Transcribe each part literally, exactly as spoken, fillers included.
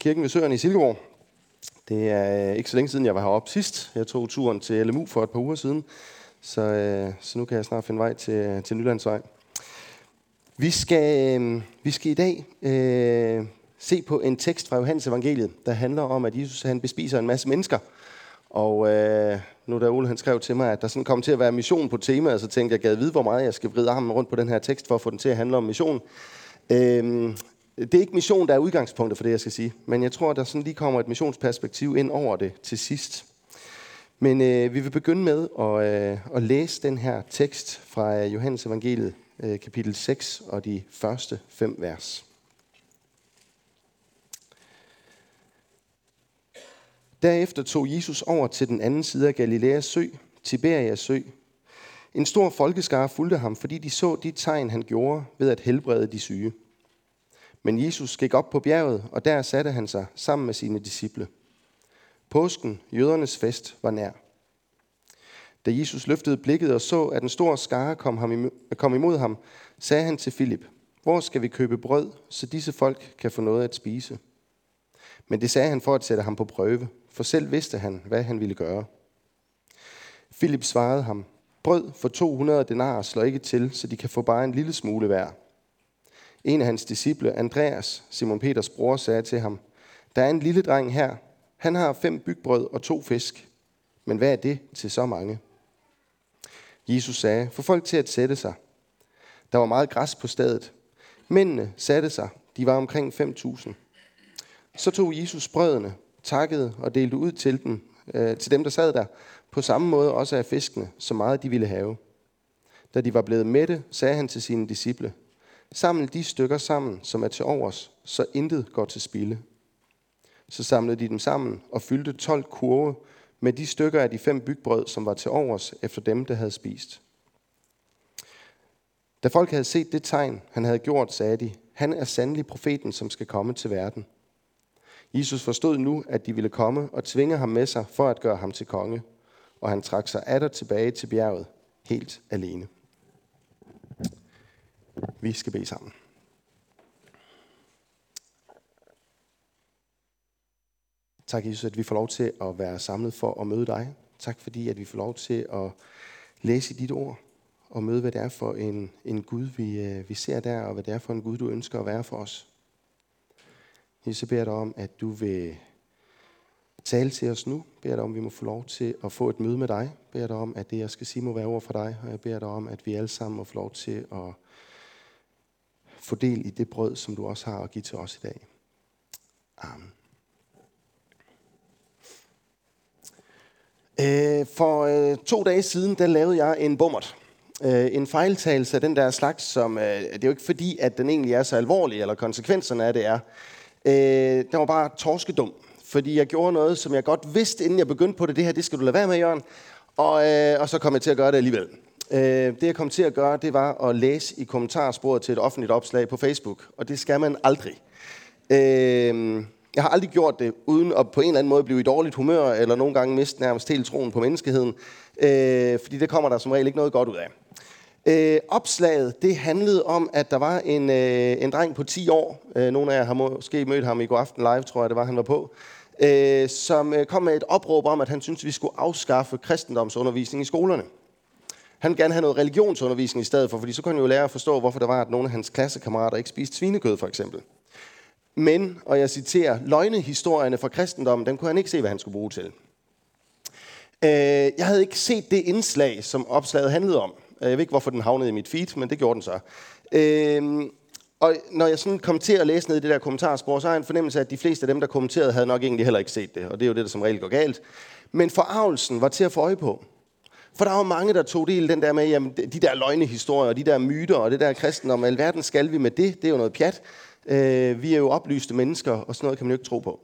Kirken ved Søerne i Silkeborg. Det er ikke så længe siden, jeg var heroppe sidst. Jeg tog turen til L M U for et par uger siden, så, øh, så nu kan jeg snart finde vej til, til Nylandsvej. Vi skal, øh, vi skal i dag øh, se på en tekst fra Johannes Evangeliet, der handler om, at Jesus han bespiser en masse mennesker. Og øh, nu da Ole han skrev til mig, at der sådan kom til at være mission på temaet, og så tænkte jeg, gad vide, hvor meget jeg skal vride armen rundt på den her tekst, for at få den til at handle om mission. Øh, Det er ikke mission, der er udgangspunktet for det, jeg skal sige. Men jeg tror, der sådan lige kommer et missionsperspektiv ind over det til sidst. Men øh, vi vil begynde med at, øh, at læse den her tekst fra Johannes Evangeliet, øh, kapitel seks og de første fem vers. Derefter tog Jesus over til den anden side af Galileas sø, Tiberias sø. En stor folkeskare fulgte ham, fordi de så de tegn, han gjorde ved at helbrede de syge. Men Jesus gik op på bjerget, og der satte han sig sammen med sine disciple. Påsken, jødernes fest, var nær. Da Jesus løftede blikket og så, at en stor skare kom imod ham, sagde han til Filip, hvor skal vi købe brød, så disse folk kan få noget at spise? Men det sagde han for at sætte ham på prøve, for selv vidste han, hvad han ville gøre. Filip svarede ham, brød for to hundrede denarer slår ikke til, så de kan få bare en lille smule hver. En af hans disciple, Andreas, Simon Peters bror, sagde til ham, der er en lille dreng her. Han har fem bygbrød og to fisk. Men hvad er det til så mange? Jesus sagde, få folk til at sætte sig. Der var meget græs på stedet. Mændene satte sig. De var omkring fem tusind. Så tog Jesus brødene, takkede og delte ud til dem, øh, til dem, der sad der. På samme måde også af fiskene, så meget de ville have. Da de var blevet mætte, sagde han til sine disciple, saml de stykker sammen, som er til overs, så intet går til spilde. Så samlede de dem sammen og fyldte tolv kurve med de stykker af de fem bygbrød, som var til overs efter dem, der havde spist. Da folk havde set det tegn, han havde gjort, sagde de, han er sandelig profeten, som skal komme til verden. Jesus forstod nu, at de ville komme og tvinge ham med sig for at gøre ham til konge, og han trak sig atter tilbage til bjerget, helt alene. Vi skal bede sammen. Tak, Jesus, at vi får lov til at være samlet for at møde dig. Tak, fordi at vi får lov til at læse dit ord og møde, hvad det er for en, en Gud, vi, vi ser der, og hvad det er for en Gud, du ønsker at være for os. Jesus, jeg beder dig om, at du vil tale til os nu. Jeg beder dig om, at vi må få lov til at få et møde med dig. Jeg beder dig om, at det, jeg skal sige, må være ord for dig. Og jeg beder dig om, at vi alle sammen må få lov til at fordel i det brød, som du også har at give til os i dag. Amen. Øh, for øh, to dage siden, der lavede jeg en bommert. Øh, en fejltagelse af den der slags, som øh, det er jo ikke fordi, at den egentlig er så alvorlig, eller konsekvenserne af det er. Øh, den var bare torskedum, fordi jeg gjorde noget, som jeg godt vidste, inden jeg begyndte på det. Det her, det skal du lade være med, Jørgen. Og, øh, og så kom jeg til at gøre det alligevel. Det jeg kom til at gøre, det var at læse i kommentarsporet til et offentligt opslag på Facebook. Og det skal man aldrig. Jeg har aldrig gjort det, uden at på en eller anden måde blive i dårligt humør, eller nogle gange miste nærmest helt troen på menneskeheden. Fordi det kommer der som regel ikke noget godt ud af. Opslaget, det handlede om, at der var en, en dreng på ti år. Nogle af jer har måske mødt ham i går aften live, tror jeg det var, han var på. Som kom med et opråb om, at han syntes, vi skulle afskaffe kristendomsundervisning i skolerne. Han ville gerne have noget religionsundervisning i stedet for, fordi så kunne han jo lære at forstå, hvorfor det var, at nogle af hans klassekammerater ikke spiste svinekød, for eksempel. Men, og jeg citerer, løgnehistorierne fra kristendommen, dem kunne han ikke se, hvad han skulle bruge til. Jeg havde ikke set det indslag, som opslaget handlede om. Jeg ved ikke, hvorfor den havnede i mit feed, men det gjorde den så. Og når jeg sådan kom til at læse ned i det der kommentarspor, så har jeg en fornemmelse af, at de fleste af dem, der kommenterede, havde nok egentlig heller ikke set det. Og det er jo det, der som regel går galt. Men forargelsen var til at få øje på. For der var mange, der tog del i den der med, jamen, de der løgnehistorier, de der myter og det der kristendom, alverden skal vi med det, det er jo noget pjat. Øh, vi er jo oplyste mennesker, og sådan noget kan man jo ikke tro på.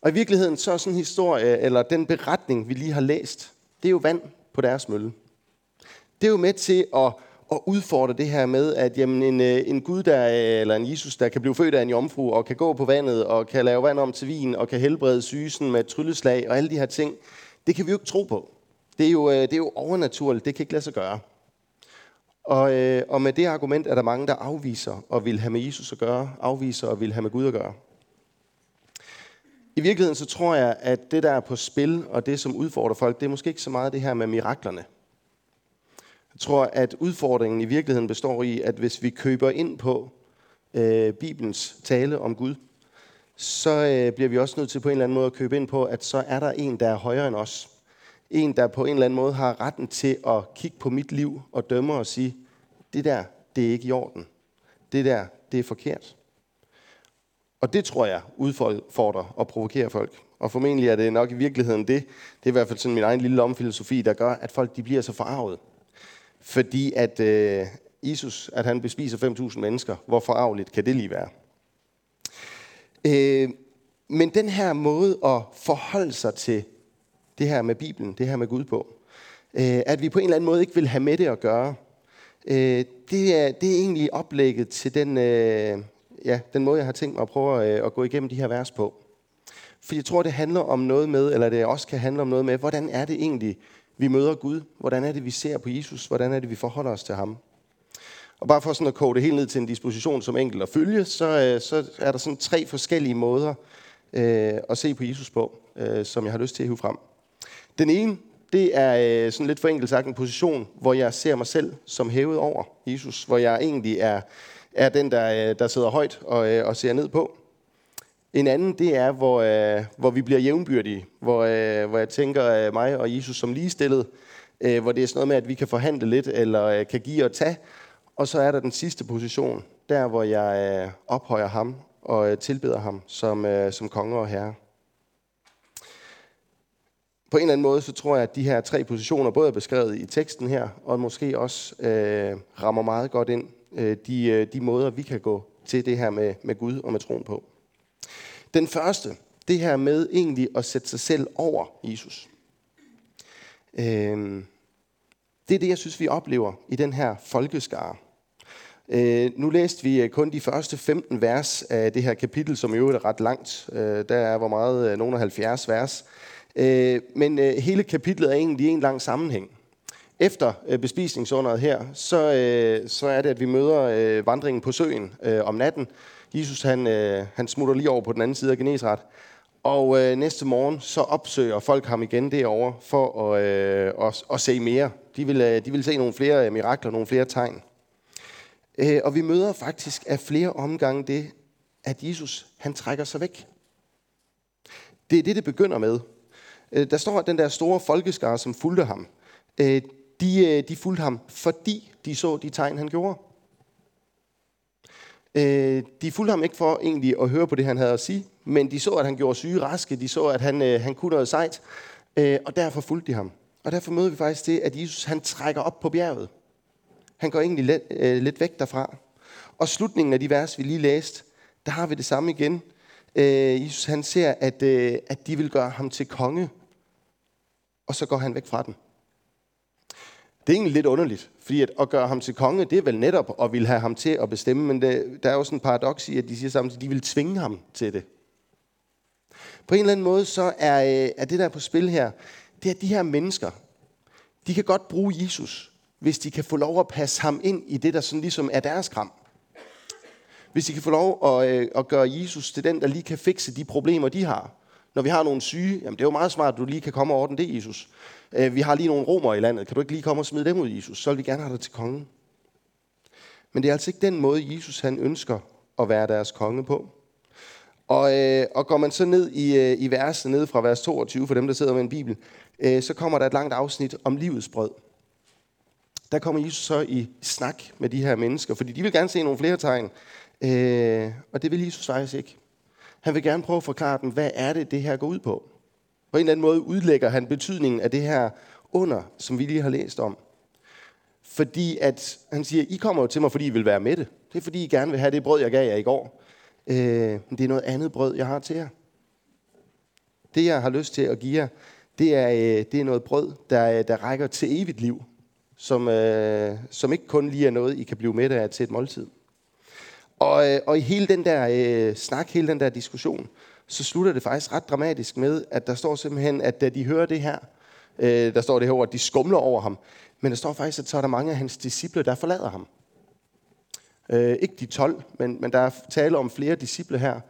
Og i virkeligheden, så er sådan en historie, eller den beretning, vi lige har læst, det er jo vand på deres mølle. Det er jo med til at, at udfordre det her med, at jamen, en, en Gud, der, eller en Jesus, der kan blive født af en jomfru, og kan gå på vandet, og kan lave vand om til vin, og kan helbrede sygen med trylleslag, og alle de her ting, det kan vi jo ikke tro på. Det er, jo, det er jo overnaturligt, det kan ikke lade sig gøre. Og, og med det argument er der mange, der afviser og vil have med Jesus at gøre, afviser og vil have med Gud at gøre. I virkeligheden så tror jeg, at det, der er på spil, og det, som udfordrer folk, det er måske ikke så meget det her med miraklerne. Jeg tror, at udfordringen i virkeligheden består i, at hvis vi køber ind på øh, Bibelens tale om Gud, så øh, bliver vi også nødt til på en eller anden måde at købe ind på, at så er der en, der er højere end os. En, der på en eller anden måde har retten til at kigge på mit liv og dømme og sige, det der, det er ikke i orden. Det der, det er forkert. Og det tror jeg udfordrer og provokerer folk. Og formentlig er det nok i virkeligheden det. Det er i hvert fald sådan min egen lille lommefilosofi, der gør, at folk de bliver så forarvet. Fordi at øh, Jesus, at han bespiser fem tusind mennesker, hvor forarveligt kan det lige være? Øh, men den her måde at forholde sig til det her med Bibelen, det her med Gud på, øh, at vi på en eller anden måde ikke vil have med det at gøre, øh, det, er, det er egentlig oplægget til den, øh, ja, den måde, jeg har tænkt mig at prøve at, øh, at gå igennem de her vers på. For jeg tror, det handler om noget med, eller det også kan handle om noget med, hvordan er det egentlig, vi møder Gud, hvordan er det, vi ser på Jesus, hvordan er det, vi forholder os til ham. Og bare for sådan at koge det helt ned til en disposition som enkelt at følge, så, så er der sådan tre forskellige måder øh, at se på Jesus på, øh, som jeg har lyst til at hive frem. Den ene, det er øh, sådan lidt for enkelt sagt en position, hvor jeg ser mig selv som hævet over Jesus, hvor jeg egentlig er, er den, der, der sidder højt og, øh, og ser ned på. En anden, det er, hvor, øh, hvor vi bliver jævnbyrdige, hvor, øh, hvor jeg tænker øh, mig og Jesus som ligestillet, øh, hvor det er sådan noget med, at vi kan forhandle lidt, eller øh, kan give og tage. Og så er der den sidste position, der hvor jeg øh, ophøjer ham og øh, tilbeder ham som, øh, som konge og herre. På en eller anden måde, så tror jeg, at de her tre positioner, både er beskrevet i teksten her, og måske også øh, rammer meget godt ind øh, de, øh, de måder, vi kan gå til det her med, med Gud og med troen på. Den første, det her med egentlig at sætte sig selv over Jesus. Øh, det er det, jeg synes, vi oplever i den her folkeskare. Øh, nu læste vi kun de første femten vers af det her kapitel, som i øvrigt er ret langt. Øh, der er hvor meget, nogle af halvfjerds vers. Øh, men øh, hele kapitlet er egentlig en lang sammenhæng. Efter øh, bespisningsunderet her, så, øh, så er det, at vi møder øh, vandringen på søen øh, om natten. Jesus han, øh, han smutter lige over på den anden side af Genesaret. Og øh, næste morgen så opsøger folk ham igen derovre for at, øh, at, at se mere. De vil, øh, de vil se nogle flere øh, mirakler, nogle flere tegn. Øh, og vi møder faktisk af flere omgange det, at Jesus han trækker sig væk. Det er det, det begynder med. Øh, der står, at den der store folkeskare, som fulgte ham, øh, de, øh, de fulgte ham, fordi de så de tegn, han gjorde. De fulgte ham ikke for egentlig at høre på det, han havde at sige, men de så, at han gjorde syge raske, de så, at han, han kunne noget sejt, og derfor fulgte de ham. Og derfor møder vi faktisk det, at Jesus han trækker op på bjerget. Han går egentlig let, øh, lidt væk derfra. Og slutningen af de vers, vi lige læste, der har vi det samme igen. Øh, Jesus han ser, at, øh, at de vil gøre ham til konge, og så går han væk fra dem. Det er egentlig lidt underligt, fordi at, at gøre ham til konge, det er vel netop at ville have ham til at bestemme, men det, der er jo sådan en paradoks i, at de siger samtidig, at de vil tvinge ham til det. På en eller anden måde, så er, er det der på spil her, det er, at de her mennesker, de kan godt bruge Jesus, hvis de kan få lov at passe ham ind i det, der sådan ligesom er deres kram. Hvis de kan få lov at, at gøre Jesus til den, der lige kan fikse de problemer, de har. Når vi har nogle syge, jamen det er jo meget smart, at du lige kan komme og ordne det, Jesus. Vi har lige nogle romere i landet. Kan du ikke lige komme og smide dem ud, Jesus? Så vil vi gerne have dig til kongen. Men det er altså ikke den måde, Jesus han ønsker at være deres konge på. Og, øh, og går man så ned i, i verset, ned fra vers toogtyve, for dem, der sidder med en bibel, øh, så kommer der et langt afsnit om livets brød. Der kommer Jesus så i snak med de her mennesker, fordi de vil gerne se nogle flere tegn. Øh, og det vil Jesus faktisk ikke. Han vil gerne prøve at forklare dem, hvad er det, det her går ud på. På en eller anden måde udlægger han betydningen af det her under, som vi lige har læst om. Fordi at, han siger, I kommer jo til mig, fordi I vil være med det. Det er fordi, I gerne vil have det brød, jeg gav jer i går. Øh, men det er noget andet brød, jeg har til jer. Det, jeg har lyst til at give jer, det er, det er noget brød, der, der rækker til evigt liv. Som, øh, som ikke kun lige er noget, I kan blive med af til et måltid. Og, øh, og i hele den der øh, snak, hele den der diskussion, så slutter det faktisk ret dramatisk med, at der står simpelthen, at da de hører det her, øh, der står det her ord, at de skumler over ham, men der står faktisk, at så er der mange af hans disciple, der forlader ham. Øh, ikke de tolv, men, men der er tale om flere disciple her,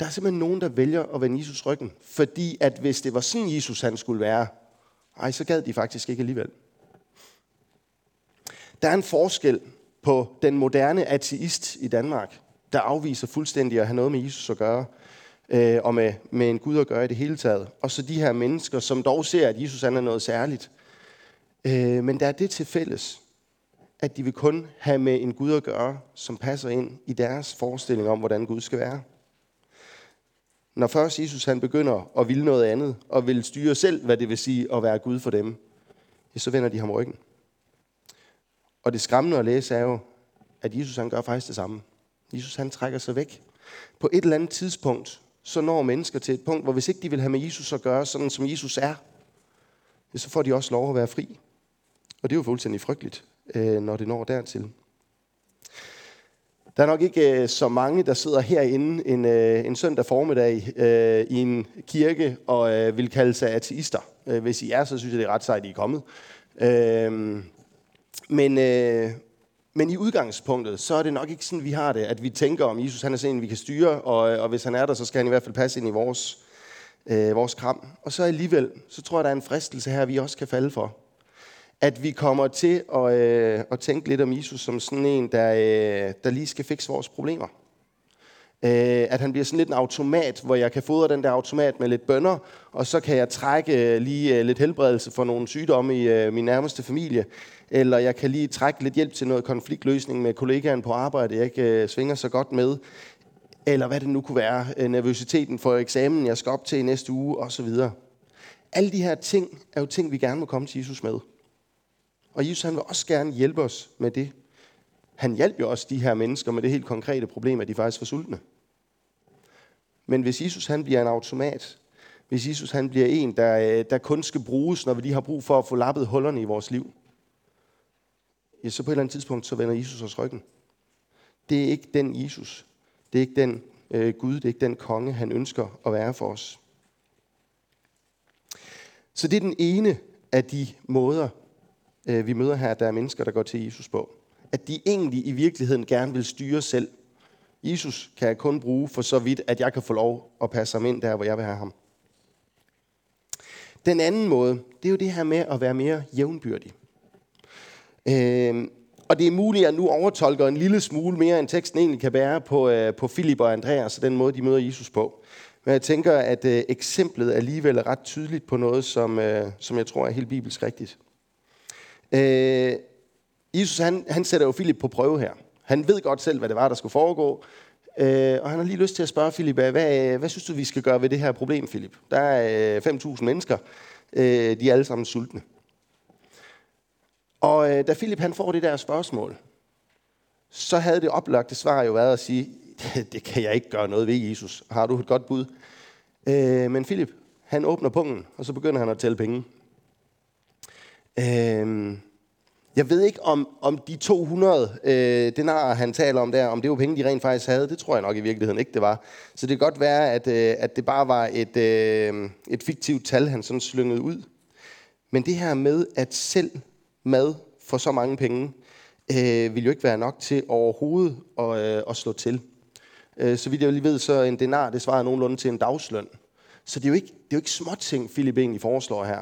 Der er simpelthen nogen, der vælger at vende Jesus ryggen. Fordi at hvis det var sådan, Jesus han skulle være, ej, så gad de faktisk ikke alligevel. Der er en forskel på den moderne ateist i Danmark, der afviser fuldstændig at have noget med Jesus at gøre, øh, og med, med en Gud at gøre i det hele taget. Og så de her mennesker, som dog ser, at Jesus han er noget særligt. Øh, men der er det til fælles, at de vil kun have med en Gud at gøre, som passer ind i deres forestilling om, hvordan Gud skal være. Når først Jesus han begynder at ville noget andet, og vil styre selv, hvad det vil sige at være Gud for dem, så vender de ham ryggen. Og det skræmmende at læse er jo, at Jesus han gør faktisk det samme. Jesus han trækker sig væk. På et eller andet tidspunkt, så når mennesker til et punkt, hvor hvis ikke de vil have med Jesus at gøre, sådan som Jesus er, så får de også lov at være fri. Og det er jo fuldstændig frygteligt, når det når dertil. Der er nok ikke øh, så mange, der sidder herinde en, øh, en søndag formiddag øh, i en kirke og øh, vil kalde sig ateister. Øh, hvis I er, så synes jeg, det er ret sejt, I er kommet. Øh, men, øh, men i udgangspunktet, så er det nok ikke sådan, vi har det, at vi tænker om Jesus, han er sådan en, vi kan styre, og, og hvis han er der, så skal han i hvert fald passe ind i vores, øh, vores kram. Og så alligevel, så tror jeg, der er en fristelse her, vi også kan falde for. At vi kommer til at, øh, at tænke lidt om Jesus som sådan en, der, øh, der lige skal fikse vores problemer. Øh, at han bliver sådan lidt en automat, hvor jeg kan fodre den der automat med lidt bønner, og så kan jeg trække lige øh, lidt helbredelse for nogle sygdomme i øh, min nærmeste familie, eller jeg kan lige trække lidt hjælp til noget konfliktløsning med kollegaen på arbejde, jeg ikke øh, svinger så godt med, eller hvad det nu kunne være, øh, nervøsiteten for eksamen, jeg skal op til i næste uge, osv. Alle de her ting er jo ting, vi gerne må komme til Jesus med. Og Jesus han vil også gerne hjælpe os med det. Han hjalp jo også de her mennesker med det helt konkrete problem, at de faktisk var sultne. Men hvis Jesus han bliver en automat, hvis Jesus han bliver en, der, der kun skal bruges, når vi lige har brug for at få lappet hullerne i vores liv, ja, så på et eller andet tidspunkt, så vender Jesus os ryggen. Det er ikke den Jesus. Det er ikke den øh, Gud, det er ikke den konge, han ønsker at være for os. Så det er den ene af de måder, vi møder her, at der er mennesker, der går til Jesus på. At de egentlig i virkeligheden gerne vil styre selv. Jesus kan jeg kun bruge for så vidt, at jeg kan få lov at passe ham ind der, hvor jeg vil have ham. Den anden måde, det er jo det her med at være mere jævnbyrdig. Øh, og det er muligt, at nu overtolker en lille smule mere, end teksten egentlig kan bære på, øh, på Filip og Andreas, og den måde, de møder Jesus på. Men jeg tænker, at øh, eksemplet alligevel er ret tydeligt på noget, som, øh, som jeg tror er helt bibelsk rigtigt. Øh, Jesus han, han sætter jo Filip på prøve her. Han ved godt selv, hvad det var, der skulle foregå, øh, og han har lige lyst til at spørge Filip, hvad, hvad synes du, vi skal gøre ved det her problem, Filip? Der er øh, fem tusind mennesker, øh, de er alle sammen sultne. Og øh, da Filip han får det der spørgsmål, så havde det oplagte svar jo været at sige, det kan jeg ikke gøre noget ved, Jesus. Har du et godt bud? Øh, men Filip, han åbner pungen, og så begynder han at tælle penge. Jeg ved ikke, om, om de to hundrede øh, denarer, han taler om der, om det var penge, de rent faktisk havde. Det tror jeg nok i virkeligheden ikke, det var. Så det kan godt være, at, øh, at det bare var et, øh, et fiktivt tal, han sådan slyngede ud. Men det her med, at selv mad for så mange penge, øh, ville jo ikke være nok til overhovedet at, øh, at slå til. Øh, så vidt jeg lige ved, så en denar, det svarer nogenlunde til en dagsløn. Så det er jo ikke, det er jo ikke småting, Filip egentlig foreslår her.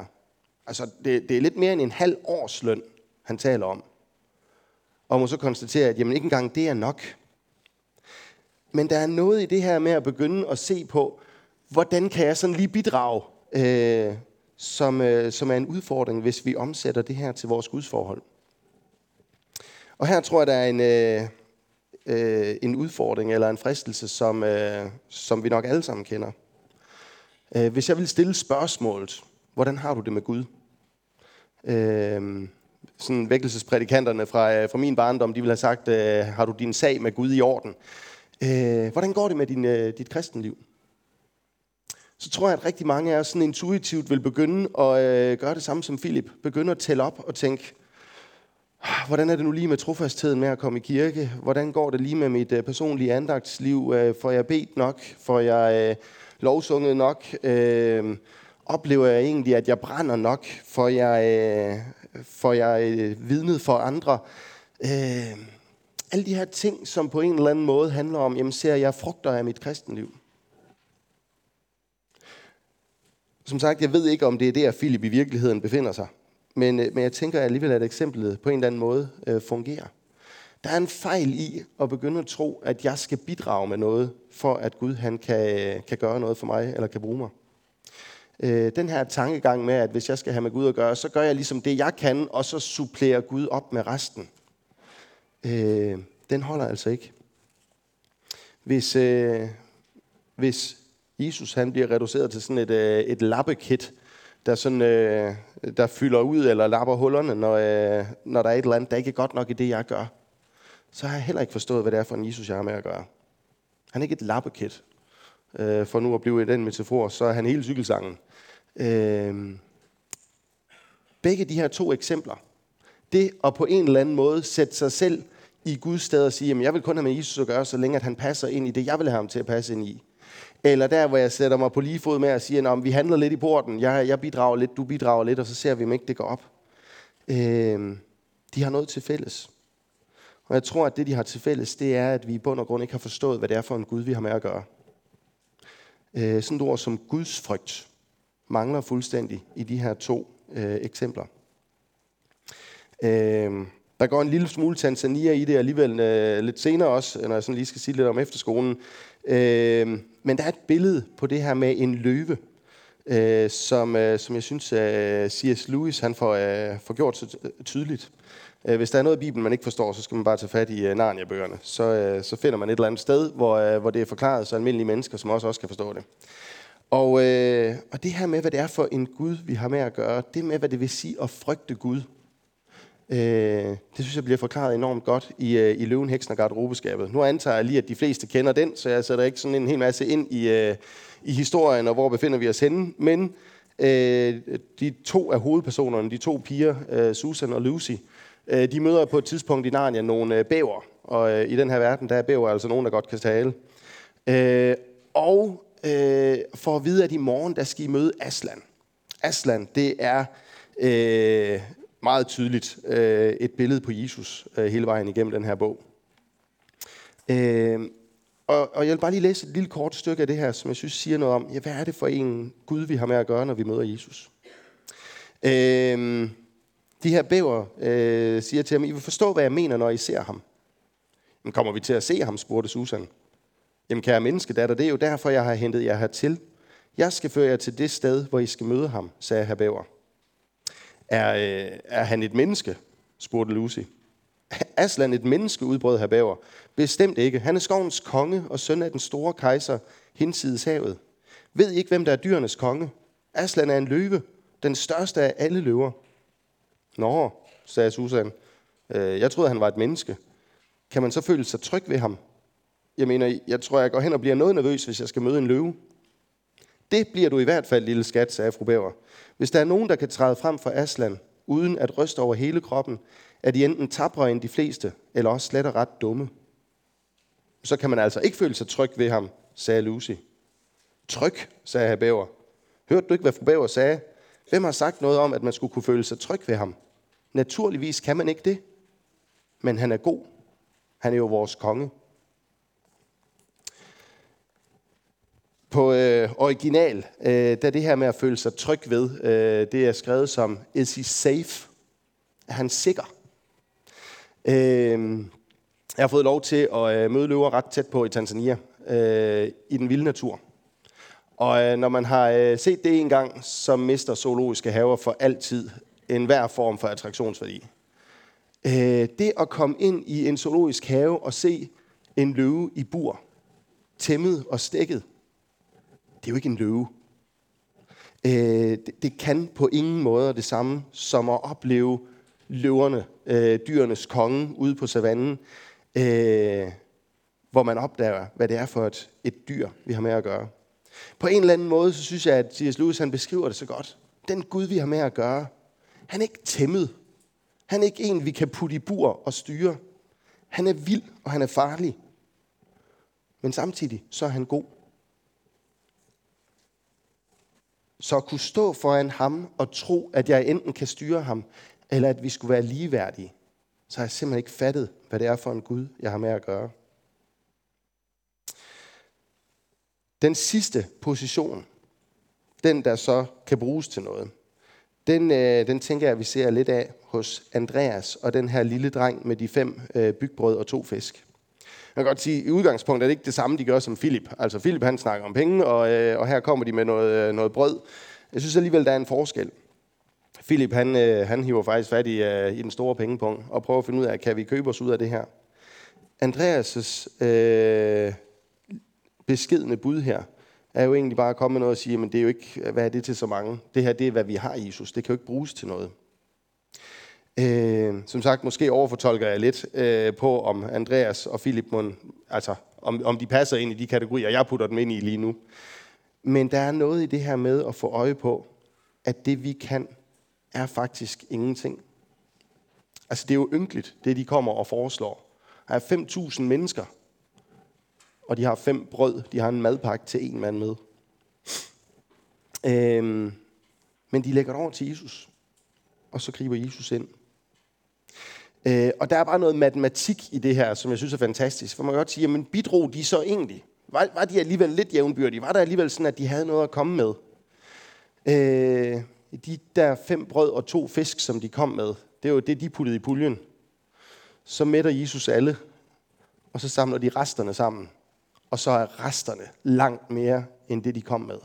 Altså, det, det er lidt mere end en halv års løn, han taler om. Og må så konstatere, at jamen, ikke engang det er nok. Men der er noget i det her med at begynde at se på, hvordan kan jeg sådan lige bidrage, øh, som, øh, som er en udfordring, hvis vi omsætter det her til vores gudsforhold. Og her tror jeg, der er en, øh, øh, en udfordring eller en fristelse, som, øh, som vi nok alle sammen kender. Øh, hvis jeg vil stille spørgsmålet, hvordan har du det med Gud? Øh, sådan vækkelsesprædikanterne fra, fra min barndom, de vil have sagt, øh, har du din sag med Gud i orden? Øh, hvordan går det med din, øh, dit kristenliv? Så tror jeg, at rigtig mange af os sådan intuitivt vil begynde at øh, gøre det samme som Filip. Begynde at tælle op og tænke, hvordan er det nu lige med trofastheden med at komme i kirke? Hvordan går det lige med mit øh, personlige andagtsliv? Øh, får jeg bedt nok? Får jeg øh, lovsunget nok? Øh, Oplever jeg egentlig, at jeg brænder nok, for jeg, øh, for jeg øh, vidnet for andre? Øh, alle de her ting, som på en eller anden måde handler om, jamen ser jeg frugter af mit kristenliv? Som sagt, jeg ved ikke, om det er der, Filip i virkeligheden befinder sig. Men, men jeg tænker alligevel, at eksemplet på en eller anden måde øh, fungerer. Der er en fejl i at begynde at tro, at jeg skal bidrage med noget, for at Gud han kan, kan gøre noget for mig, eller kan bruge mig. Øh, den her tankegang med, at hvis jeg skal have med Gud at gøre, så gør jeg ligesom det, jeg kan, og så supplerer Gud op med resten. Øh, den holder altså ikke. Hvis, øh, hvis Jesus han bliver reduceret til sådan et, øh, et lappekit, der, sådan, øh, der fylder ud eller lapper hullerne, når, øh, når der er et eller andet, der ikke er godt nok i det, jeg gør, så har jeg heller ikke forstået, hvad det er for en Jesus, jeg har med at gøre. Han er ikke et lappekit. Øh, for nu at blive i den metafor, så er han hele cykelsangen. Øh, begge de her to eksempler, det at på en eller anden måde sætte sig selv i Guds sted og sige, jamen jeg vil kun have med Jesus at gøre, så længe at han passer ind i det, jeg vil have ham til at passe ind i. Eller der, hvor jeg sætter mig på lige fod med og siger, om vi handler lidt i porten, jeg, jeg bidrager lidt, du bidrager lidt, og så ser vi, om ikke det går op. Øh, de har noget til fælles. Og jeg tror, at det, de har til fælles, det er, at vi i bund og grund ikke har forstået, hvad det er for en Gud, vi har med at gøre. Øh, sådan et ord som Guds frygt mangler fuldstændig i de her to øh, eksempler. Øh, der går en lille smule Tanzania i det alligevel øh, lidt senere også, når jeg sådan lige skal sige lidt om efterskolen. Øh, men der er et billede på det her med en løve, øh, som, øh, som jeg synes, øh, C S Lewis han får, øh, får gjort så tydeligt. Hvis der er noget i Bibelen, man ikke forstår, så skal man bare tage fat i Narnia-bøgerne. Så, så finder man et eller andet sted, hvor, hvor det er forklaret, så almindelige mennesker, som også, også kan forstå det. Og, og det her med, hvad det er for en Gud, vi har med at gøre, det med, hvad det vil sige at frygte Gud, det synes jeg bliver forklaret enormt godt i, i Løven, heksen og garderobeskabet. Nu antager jeg lige, at de fleste kender den, så jeg sætter ikke sådan en hel masse ind i, i historien, og hvor befinder vi os henne, men de to af hovedpersonerne, de to piger, Susan og Lucy, de møder på et tidspunkt i Narnia nogle bæver, og i den her verden, der er bæver altså nogen, der godt kan tale. Og for at vide, at i morgen, der skal I møde Aslan. Aslan, det er meget tydeligt et billede på Jesus hele vejen igennem den her bog. Og jeg vil bare lige læse et lille kort stykke af det her, som jeg synes siger noget om, ja, hvad er det for en Gud, vi har med at gøre, når vi møder Jesus? De her bæver øh, siger til ham, I vil forstå, hvad jeg mener, når I ser ham. Men kommer vi til at se ham, spurgte Susan. Jamen kære menneskedatter, det er jo derfor, jeg har hentet jer hertil. Jeg skal føre jer til det sted, hvor I skal møde ham, sagde herr bæver. Er, øh, er han et menneske, spurgte Lucy. Aslan et menneske, udbrød herr bæver. Bestemt ikke. Han er skovens konge og søn af den store kejser, hinsides havet. Ved ikke, hvem der er dyrenes konge. Aslan er en løve, den største af alle løver. Nå, sagde Susan. Øh, jeg troede, han var et menneske. Kan man så føle sig tryg ved ham? Jeg mener, jeg tror, jeg går hen og bliver noget nervøs, hvis jeg skal møde en løve. Det bliver du i hvert fald, lille skat, sagde fru Bæver. Hvis der er nogen, der kan træde frem for Aslan, uden at ryste over hele kroppen, er de enten taprere end de fleste, eller også slet og ret dumme. Så kan man altså ikke føle sig tryg ved ham, sagde Lucy. Tryg, sagde herr Bæver. Hørte du ikke, hvad fru Bæver sagde? Hvem har sagt noget om, at man skulle kunne føle sig tryg ved ham? Naturligvis kan man ikke det. Men han er god. Han er jo vores konge. På øh, original, øh, der det her med at føle sig tryg ved, øh, det er skrevet som, is he safe? Er han sikker? Øh, jeg har fået lov til at øh, møde løver ret tæt på i Tanzania, øh, i den vilde natur. Og øh, når man har øh, set det en gang, så mister zoologiske haver for altid enhver form for attraktionsværdi. Øh, det at komme ind i en zoologisk have og se en løve i bur, tæmmet og stækket, det er jo ikke en løve. Øh, det, det kan på ingen måde det samme som at opleve løverne, øh, dyrenes konge ude på savannen, øh, hvor man opdager, hvad det er for et, et dyr, vi har med at gøre. På en eller anden måde, så synes jeg, at C S Lewis han beskriver det så godt. Den Gud, vi har med at gøre, han er ikke tæmmet. Han er ikke en, vi kan putte i bur og styre. Han er vild, og han er farlig. Men samtidig, så er han god. Så at kunne stå foran ham og tro, at jeg enten kan styre ham, eller at vi skulle være ligeværdige, så har jeg simpelthen ikke fattet, hvad det er for en Gud, jeg har med at gøre. Den sidste position, den der så kan bruges til noget. Den, øh, den tænker jeg, vi ser lidt af hos Andreas og den her lille dreng med de fem øh, bygbrød og to fisk. Jeg kan godt sige, at i udgangspunktet er det ikke det samme, de gør som Philip. Altså Philip, han snakker om penge, og, øh, og her kommer de med noget, øh, noget brød. Jeg synes alligevel, der er en forskel. Philip, han, øh, han hiver faktisk fat i, øh, i den store pengepung og prøver at finde ud af, kan vi købe os ud af det her. Andreas' øh, beskedne bud her er jo egentlig bare at komme med noget og sige, men det er jo ikke, hvad er det til så mange? Det her, det er, hvad vi har, Jesus. Det kan jo ikke bruges til noget. Øh, som sagt, måske overfortolker jeg lidt øh, på, om Andreas og Philip, mon, altså om, om de passer ind i de kategorier, jeg putter dem ind i lige nu. Men der er noget i det her med at få øje på, at det vi kan, er faktisk ingenting. Altså det er jo ynkeligt, det de kommer og foreslår. Der er fem tusind mennesker, og de har fem brød. De har en madpakke til en mand med. Øhm, men de lægger det over til Jesus. Og så griber Jesus ind. Øh, og der er bare noget matematik i det her, som jeg synes er fantastisk. For man kan godt sige, jamen bidrog de så egentlig? Var, var de alligevel lidt jævnbyrdige? Var der alligevel sådan, at de havde noget at komme med? Øh, de der fem brød og to fisk, som de kom med, det er jo det, de puttede i puljen. Så mætter Jesus alle, og så samler de resterne sammen. Og så er resterne langt mere, end det de kom med.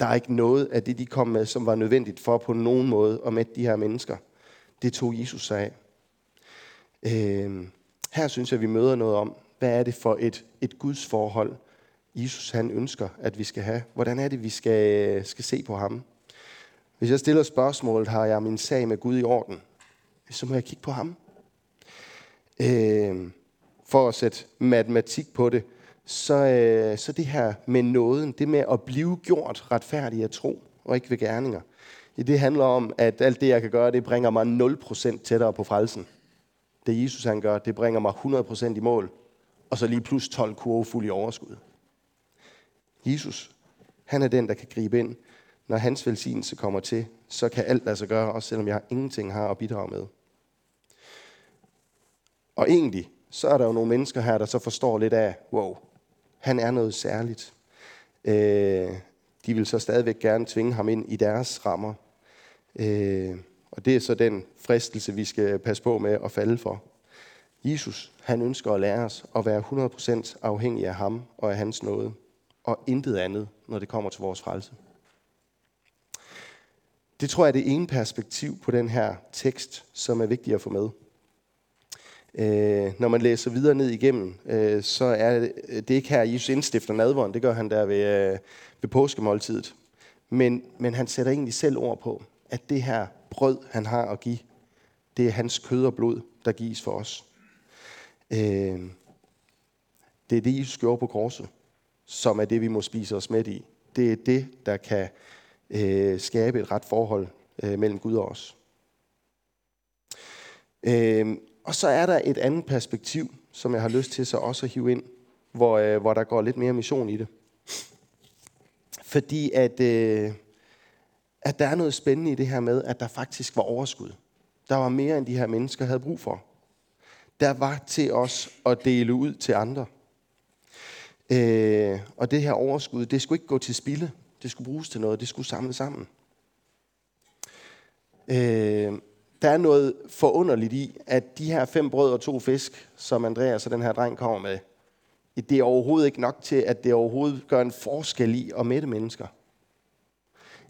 Der er ikke noget af det, de kom med, som var nødvendigt for på nogen måde at mætte de her mennesker. Det tog Jesus sig af. Øh, her synes jeg, vi møder noget om, hvad er det for et, et Guds forhold, Jesus han ønsker, at vi skal have? Hvordan er det, vi skal, skal se på ham? Hvis jeg stiller spørgsmålet, har jeg min sag med Gud i orden? Så må jeg kigge på ham. Øh, for at sætte matematik på det, så, øh, så det her med nåden, det med at blive gjort retfærdig af tro, og ikke ved gerninger, det handler om, at alt det, jeg kan gøre, det bringer mig nul procent tættere på frelsen. Det Jesus han gør, det bringer mig hundrede procent i mål, og så lige plus tolv kurve fuld i overskud. Jesus, han er den, der kan gribe ind. Når hans velsignelse kommer til, så kan alt lade sig gøre, også selvom jeg ingenting har at bidrage med. Og egentlig, så er der jo nogle mennesker her, der så forstår lidt af, wow, han er noget særligt. Øh, de vil så stadigvæk gerne tvinge ham ind i deres rammer. Øh, og det er så den fristelse, vi skal passe på med at falde for. Jesus, han ønsker at lære os at være hundrede procent afhængige af ham og af hans nåde. Og intet andet, når det kommer til vores frelse. Det tror jeg er det ene perspektiv på den her tekst, som er vigtigt at få med. Øh, når man læser videre ned igennem, øh, så er det, det er ikke her, Jesus indstifter nadveren. Det gør han der ved, øh, ved påskemåltidet. Men, men han sætter egentlig selv ord på, at det her brød, han har at give, det er hans kød og blod, der gives for os. Øh, det er det, Jesus gjorde på korset, som er det, vi må spise os med i. Det er det, der kan øh, skabe et ret forhold øh, mellem Gud og os. Øh, og så er der et andet perspektiv, som jeg har lyst til så også at hive ind, hvor, øh, hvor der går lidt mere mission i det. Fordi at, øh, at der er noget spændende i det her med, at der faktisk var overskud. Der var mere, end de her mennesker havde brug for. Der var til os at dele ud til andre. Øh, og det her overskud, det skulle ikke gå til spilde. Det skulle bruges til noget. Det skulle samles sammen. Øh, der er noget forunderligt i, at de her fem brød og to fisk, som Andreas og den her dreng kommer med, det er overhovedet ikke nok til, at det overhovedet gør en forskel i at mætte mennesker.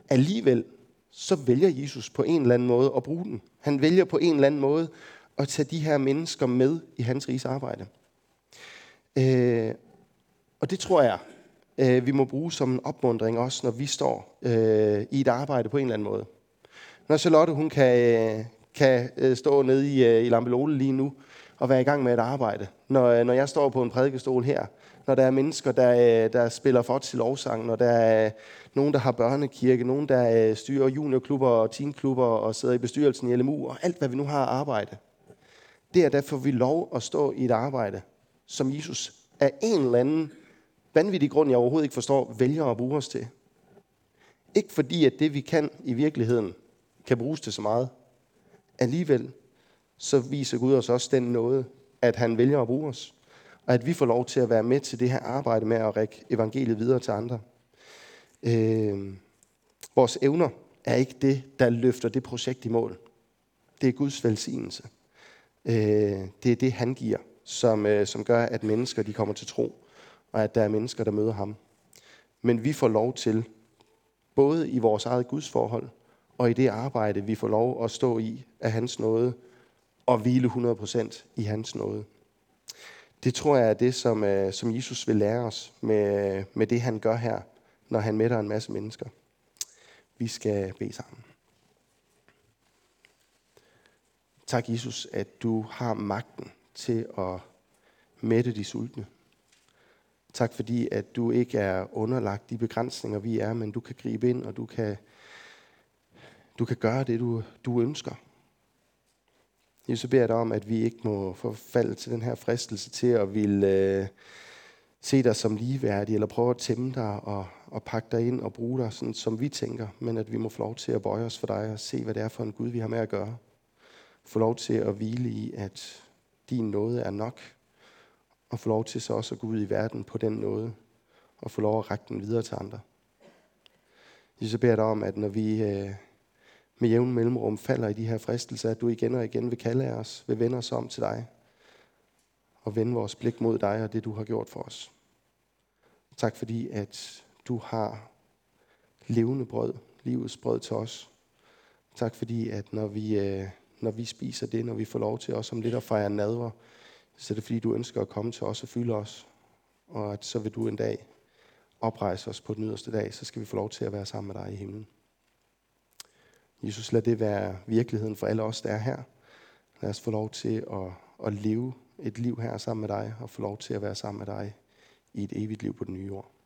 Alligevel, så vælger Jesus på en eller anden måde at bruge den. Han vælger på en eller anden måde at tage de her mennesker med i hans riges arbejde. Øh, Og det tror jeg, øh, vi må bruge som en opmuntring også, når vi står øh, i et arbejde på en eller anden måde. Når Charlotte hun kan, øh, kan stå nede i, øh, i Lampelole lige nu og være i gang med et arbejde. Når, øh, når jeg står på en prædikestol her, når der er mennesker, der, øh, der spiller for til lovsang, når der er øh, nogen, der har børnekirke, nogen, der øh, styrer juniorklubber og teenklubber og sidder i bestyrelsen i L M U og alt, hvad vi nu har at arbejde. Det er derfor, vi lov at stå i et arbejde, som Jesus af en eller anden vanvittig grund, jeg overhovedet ikke forstår, vælger at bruge os til. Ikke fordi, at det vi kan i virkeligheden, kan bruges til så meget. Alligevel, så viser Gud os også den nåde, at han vælger at bruge os. Og at vi får lov til at være med til det her arbejde med at række evangeliet videre til andre. øh, vores evner er ikke det, der løfter det projekt i mål. Det er Guds velsignelse. Øh, det er det, han giver, som, øh, som gør, at mennesker de kommer til tro, og at der er mennesker, der møder ham. Men vi får lov til, både i vores eget gudsforhold, og i det arbejde, vi får lov at stå i af hans nåde, og hvile hundrede procent i hans nåde. Det tror jeg er det, som, øh, som Jesus vil lære os med, med det, han gør her, når han mætter en masse mennesker. Vi skal bede sammen. Tak, Jesus, at du har magten til at mætte de sultne. Tak fordi, at du ikke er underlagt de begrænsninger, vi er, men du kan gribe ind, og du kan, du kan gøre det, du, du ønsker. Jesus, så beder jeg dig om, at vi ikke må forfalde til den her fristelse til at ville øh, se dig som ligeværdig, eller prøve at tæmme dig og, og pakke dig ind og bruge dig, sådan som vi tænker, men at vi må få lov til at bøje os for dig og se, hvad det er for en Gud, vi har med at gøre. Få lov til at hvile i, at din nåde er nok, og få lov til så også at gå ud i verden på den nåde, og få lov at række den videre til andre. Jesus, så beder jeg dig om, at når vi øh, med jævn mellemrum falder i de her fristelser, at du igen og igen vil kalde af os, vil vende os om til dig, og vende vores blik mod dig og det, du har gjort for os. Tak fordi, at du har levende brød, livets brød til os. Tak fordi, at når vi, øh, når vi spiser det, når vi får lov til os om lidt at fejre nadver, så er det fordi, du ønsker at komme til os og fylde os, og at så vil du en dag oprejse os på den yderste dag, så skal vi få lov til at være sammen med dig i himlen. Jesus, lad det være virkeligheden for alle os, der er her. Lad os få lov til at, at leve et liv her sammen med dig, og få lov til at være sammen med dig i et evigt liv på den nye jord.